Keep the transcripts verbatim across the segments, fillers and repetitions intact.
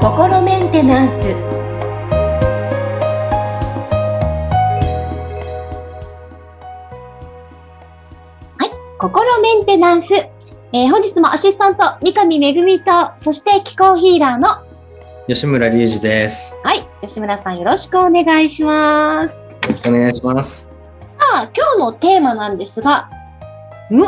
心メンテナンス。はい、心メンテナンス、えー、本日もアシスタント三上恵と、そして気候ヒーラーの吉村隆二です。はい、吉村さん、よろしくお願いします。よろしくお願いします。さあ、今日のテーマなんですが、無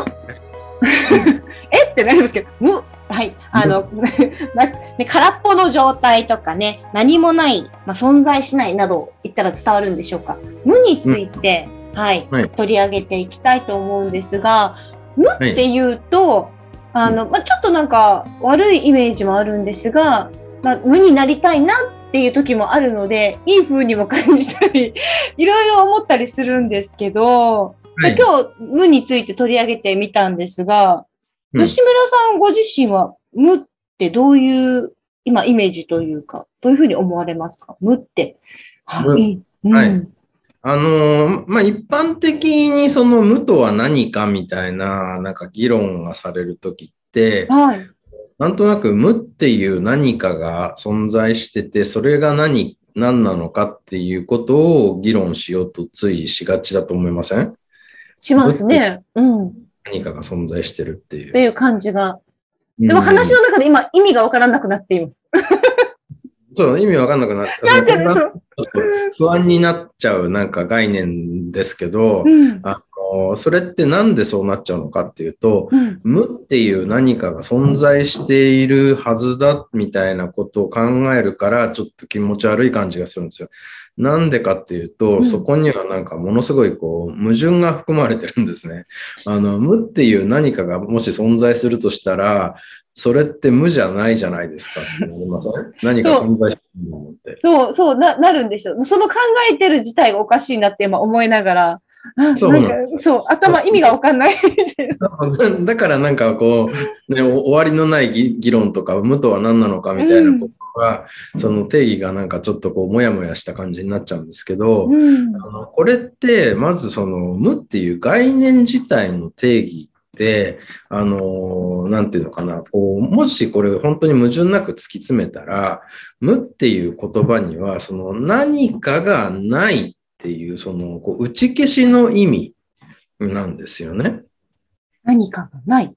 えってなりますけど、無、はい、あの、ね、空っぽの状態とかね、何もない、まあ、存在しないなど言ったら伝わるんでしょうか。無について、うん、はい、はい、取り上げていきたいと思うんですが、無っていうと、はい、あの、まあ、ちょっとなんか悪いイメージもあるんですが、まあ、無になりたいなっていう時もあるので、いい風にも感じたりいろいろ思ったりするんですけど、はい、今日無について取り上げてみたんですが、うん、吉村さんご自身は無ってどういう今イメージというか、どういうふうに思われますか？無って、はい、うん、はい、あのー、まあ、一般的にその無とは何かみたいな、なんか議論がされるときって、はい、なんとなく無っていう何かが存在してて、それが何、何なのかっていうことを議論しようとついしがちだと思いません？しますね。うん。何かが存在してるっていう。という感じが。でも話の中で今意味がわからなくなっています。そう、意味わかんなくなって。なんでだろう。不安になっちゃうなんか概念ですけど、うん、あのそれってなんでそうなっちゃうのかっていうと、うん、無っていう何かが存在しているはずだみたいなことを考えるから、ちょっと気持ち悪い感じがするんですよ。なんでかっていうと、そこにはなんかものすごいこう矛盾が含まれてるんですね。あの無っていう何かがもし存在するとしたら、それって無じゃないじゃないですかってなりません？何か存在してると思って。そう、そう、な、なるんですよ。その考えてる自体がおかしいなって今思いながら。そうなんです。そう、頭意味が分かんないだからなんかこう、ね、終わりのない議論とか、無とは何なのかみたいなことが、うん、その定義がなんかちょっとこうもやもやした感じになっちゃうんですけど、うん、あのこれってまずその無っていう概念自体の定義で、あの、なんていうのかな、こう、もしこれ本当に矛盾なく突き詰めたら、無っていう言葉には、その何かがないっていう、その、こう、打ち消しの意味なんですよね。何かがない。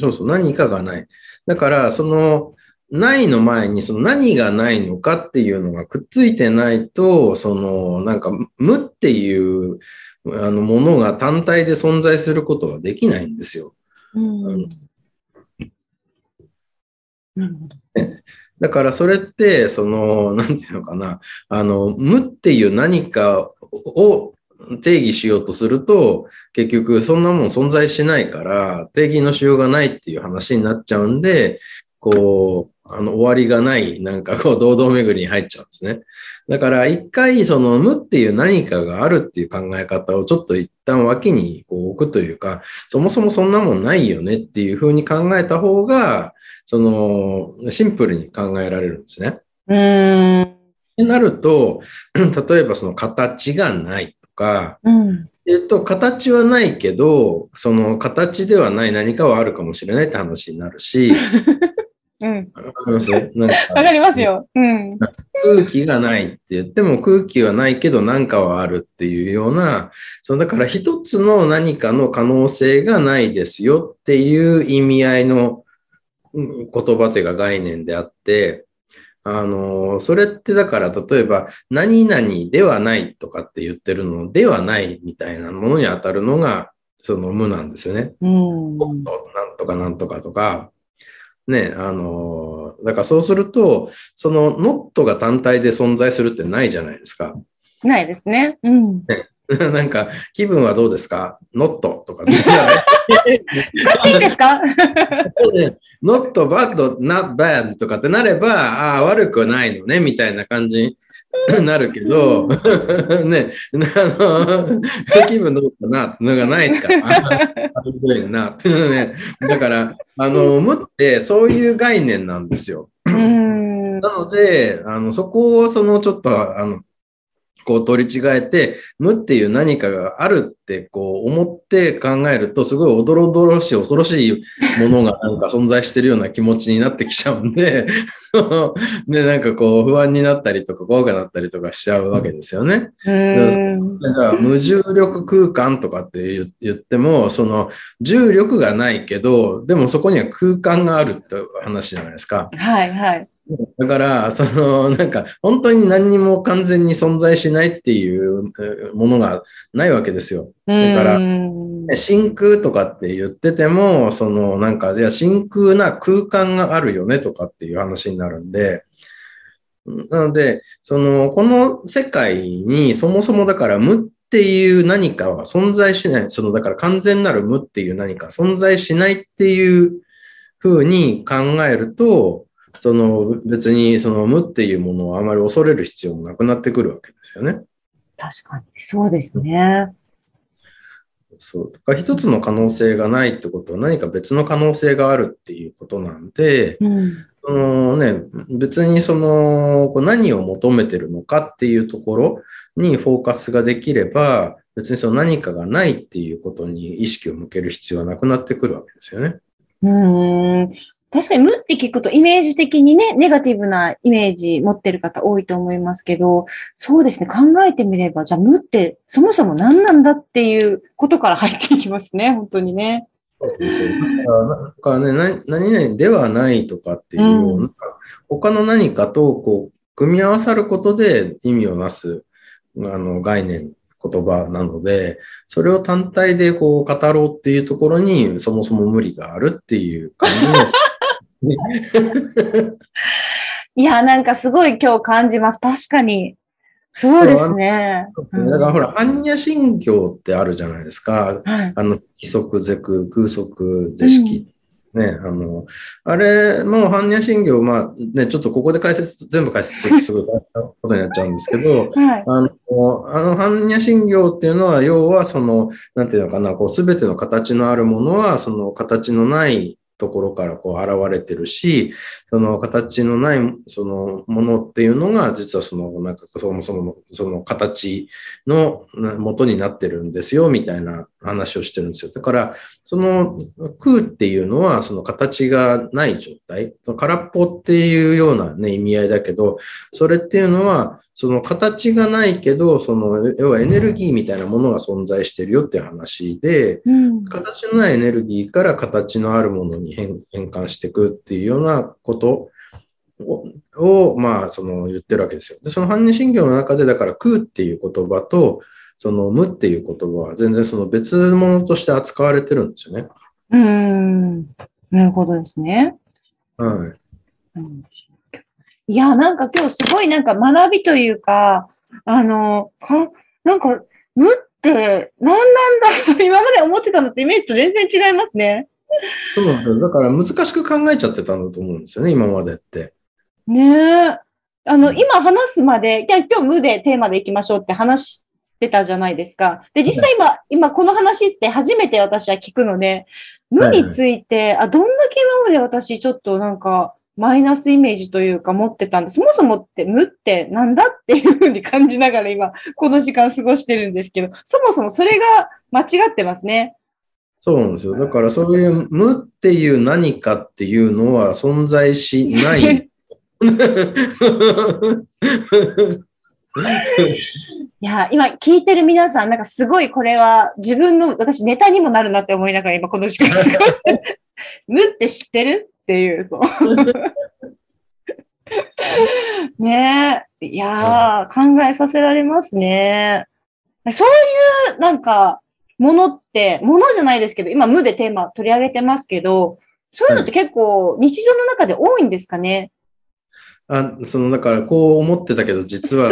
そうそう、何かがない。だから、その、ないの前に、その何がないのかっていうのがくっついてないと、その、なんか、無っていう、あの、ものが単体で存在することはできないんですよ。うん。なるほど。だからそれって、その、なんていうのかな、あの、無っていう何かを定義しようとすると、結局そんなもん存在しないから、定義のしようがないっていう話になっちゃうんで、こう、あの、終わりがない、なんかこう、堂々巡りに入っちゃうんですね。だから一回、その無っていう何かがあるっていう考え方をちょっと一旦脇にこう置くというか、そもそもそんなもんないよねっていうふうに考えた方が、その、シンプルに考えられるんですね。うーん。ってなると、例えばその形がないとか、うんえっと、形はないけど、その形ではない何かはあるかもしれないって話になるし、うん、わかります？なんか、わかりますよ。うん、空気がないって言っても空気はないけど何かはあるっていうような、そのだから一つの何かの可能性がないですよっていう意味合いの言葉というか概念であって、あの、それってだから例えば何々ではないとかって言ってるのではないみたいなものに当たるのがその無なんですよね。うん。なんとかなんとかとか。ね、あの、だからそうすると、そのノットが単体で存在するってないじゃないですか。ないですね。うん。ね、なんか、気分はどうですか？ノットとか。使っていいですか？ノット、バッド、ナッバーとかってなれば、ああ、悪くないのね、みたいな感じになるけど、ね、あの、気分どうかな、のがないから、悪くないな、っていうね。だから、あの、無ってそういう概念なんですよ。なので、あの、そこをそのちょっと、あの、こう取り違えて、無っていう何かがあるってこう思って考えると、すごいおどろどろしい恐ろしいものがなんか存在してるような気持ちになってきちゃうんでで、なんかこう不安になったりとか怖くなったりとかしちゃうわけですよね。なんか無重力空間とかって言っても、その重力がないけど、でもそこには空間があるって話じゃないですか。はいはい。だから、その、なんか、本当に何にも完全に存在しないっていうものがないわけですよ。だから、真空とかって言ってても、その、なんか、じゃあ真空な空間があるよねとかっていう話になるんで、なので、その、この世界にそもそもだから無っていう何かは存在しない、その、だから完全なる無っていう何か存在しないっていうふうに考えると、その別にその無っていうものをあまり恐れる必要もなくなってくるわけですよね。確かにそうですね。そうだから一つの可能性がないってことは何か別の可能性があるっていうことなんで、うんそのね、別にその何を求めてるのかっていうところにフォーカスができれば、別にその何かがないっていうことに意識を向ける必要はなくなってくるわけですよね。うん確かに無って聞くとイメージ的にね、ネガティブなイメージ持ってる方多いと思いますけど、そうですね、考えてみれば、じゃあ無ってそもそも何なんだっていうことから入っていきますね、本当にね。そうですよ。だからね、何、何々ではないとかっていう、うん、なんか他の何かとこう組み合わさることで意味をなすあの概念、言葉なので、それを単体でこう語ろうっていうところにそもそも無理があるっていう感じのいや、なんかすごい今日感じます。確かに。そうですね。だからほら、般若心経ってあるじゃないですか。はい、あの、規則是空、空則是式。うん、ね、あの、あれも般若心経、まあね、ちょっとここで解説、全部解説するすごいことになっちゃうんですけど、はい、あの、あの般若心経っていうのは、要はその、なんていうのかな、こう、すべての形のあるものは、その形のない、ところからこう現れてるし、その形のないそのものっていうのが実はそのなんかそもそもその形の元になってるんですよみたいな話をしてるんですよ。だからその空っていうのはその形がない状態、その空っぽっていうようなね意味合いだけど、それっていうのはその形がないけど、その要はエネルギーみたいなものが存在してるよっていう話で、うん、形のないエネルギーから形のあるものに変換していくっていうようなことを、をまあその言ってるわけですよ。で、その般若心経の中でだから空っていう言葉とその無っていう言葉は全然その別物として扱われてるんですよね。うーん、なるほどですね。はい。うんいや、なんか今日すごいなんか学びというか、あの、かなんか、無って何なんだ今まで思ってたのってイメージと全然違いますね。そうなんですよ。だから難しく考えちゃってたんだと思うんですよね、今までって。ねえ。あの、今話すまで、じゃあ今日無でテーマでいきましょうって話してたじゃないですか。で、実際今、はい、今この話って初めて私は聞くので、無について、はいはい、あ、どんだけ今まで私ちょっとなんか、マイナスイメージというか持ってたんです。そもそもって無ってなんだっていうふうに感じながら今この時間過ごしてるんですけど、そもそもそれが間違ってますね。そうなんですよ。だからそういう無っていう何かっていうのは存在しない。いや、今聞いてる皆さん、なんかすごいこれは自分の私ネタにもなるなって思いながら今この時間過ごして無って知ってる？っていうねえ、いやー、考えさせられますね。そういうなんかものって、ものじゃないですけど、今無でテーマ取り上げてますけど、そういうのって結構日常の中で多いんですかね。はい、あ、そのだからこう思ってたけど実は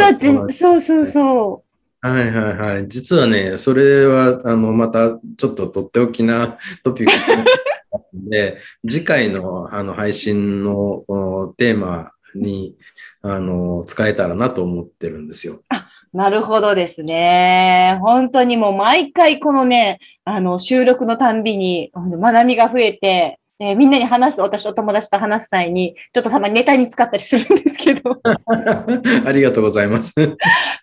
そうそうそう。はいはいはい。実はね、それはあのまたちょっととっておきなトピックで、次回のあの配信のテーマにあの使えたらなと思ってるんですよ。あ、なるほどですね。本当にもう毎回このね、あの収録のたんびに学びが増えて、えー、みんなに話す、私お友達と話す際に、ちょっとたまにネタに使ったりするんですけど。ありがとうございます。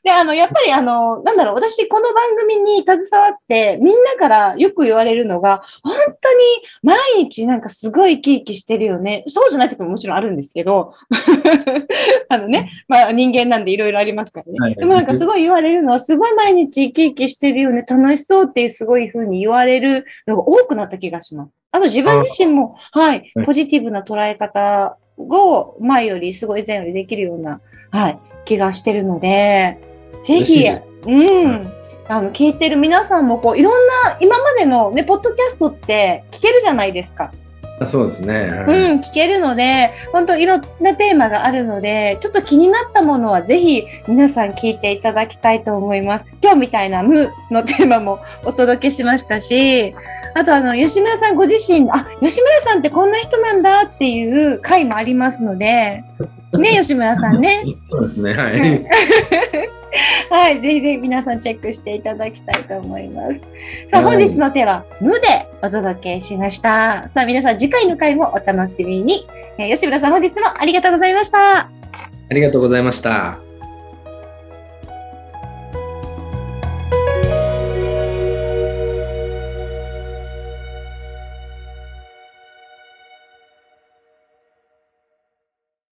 で、あの、やっぱりあの、なんだろう、私この番組に携わって、みんなからよく言われるのが、本当に毎日なんかすごい生き生きしてるよね。そうじゃない時ももちろんあるんですけど、あのね、まあ人間なんでいろいろありますからね。はいはい、でもなんかすごい言われるのは、すごい毎日生き生きしてるよね、楽しそうっていうすごい風に言われるのが多くなった気がします。あと自分自身も、はい、ポジティブな捉え方を前よりすごい前よりできるような、はい、気がしてるので、ぜひ、うん、あの聞いてる皆さんもこういろんな今までのねポッドキャストって聞けるじゃないですか。あ、そうですね。うん、聞けるので、本当いろんなテーマがあるので、ちょっと気になったものはぜひ皆さん聞いていただきたいと思います。今日みたいな無のテーマもお届けしましたし、あとあの吉村さんご自身、あ、吉村さんってこんな人なんだっていう回もありますので、ね、吉村さんね。そうですね、はい。はい、ぜひぜひ皆さんチェックしていただきたいと思います。さあ、本日のテーマ、無でお届けしました。さあ、皆さん次回の回もお楽しみに。えー、吉村さん、本日もありがとうございました。ありがとうございました。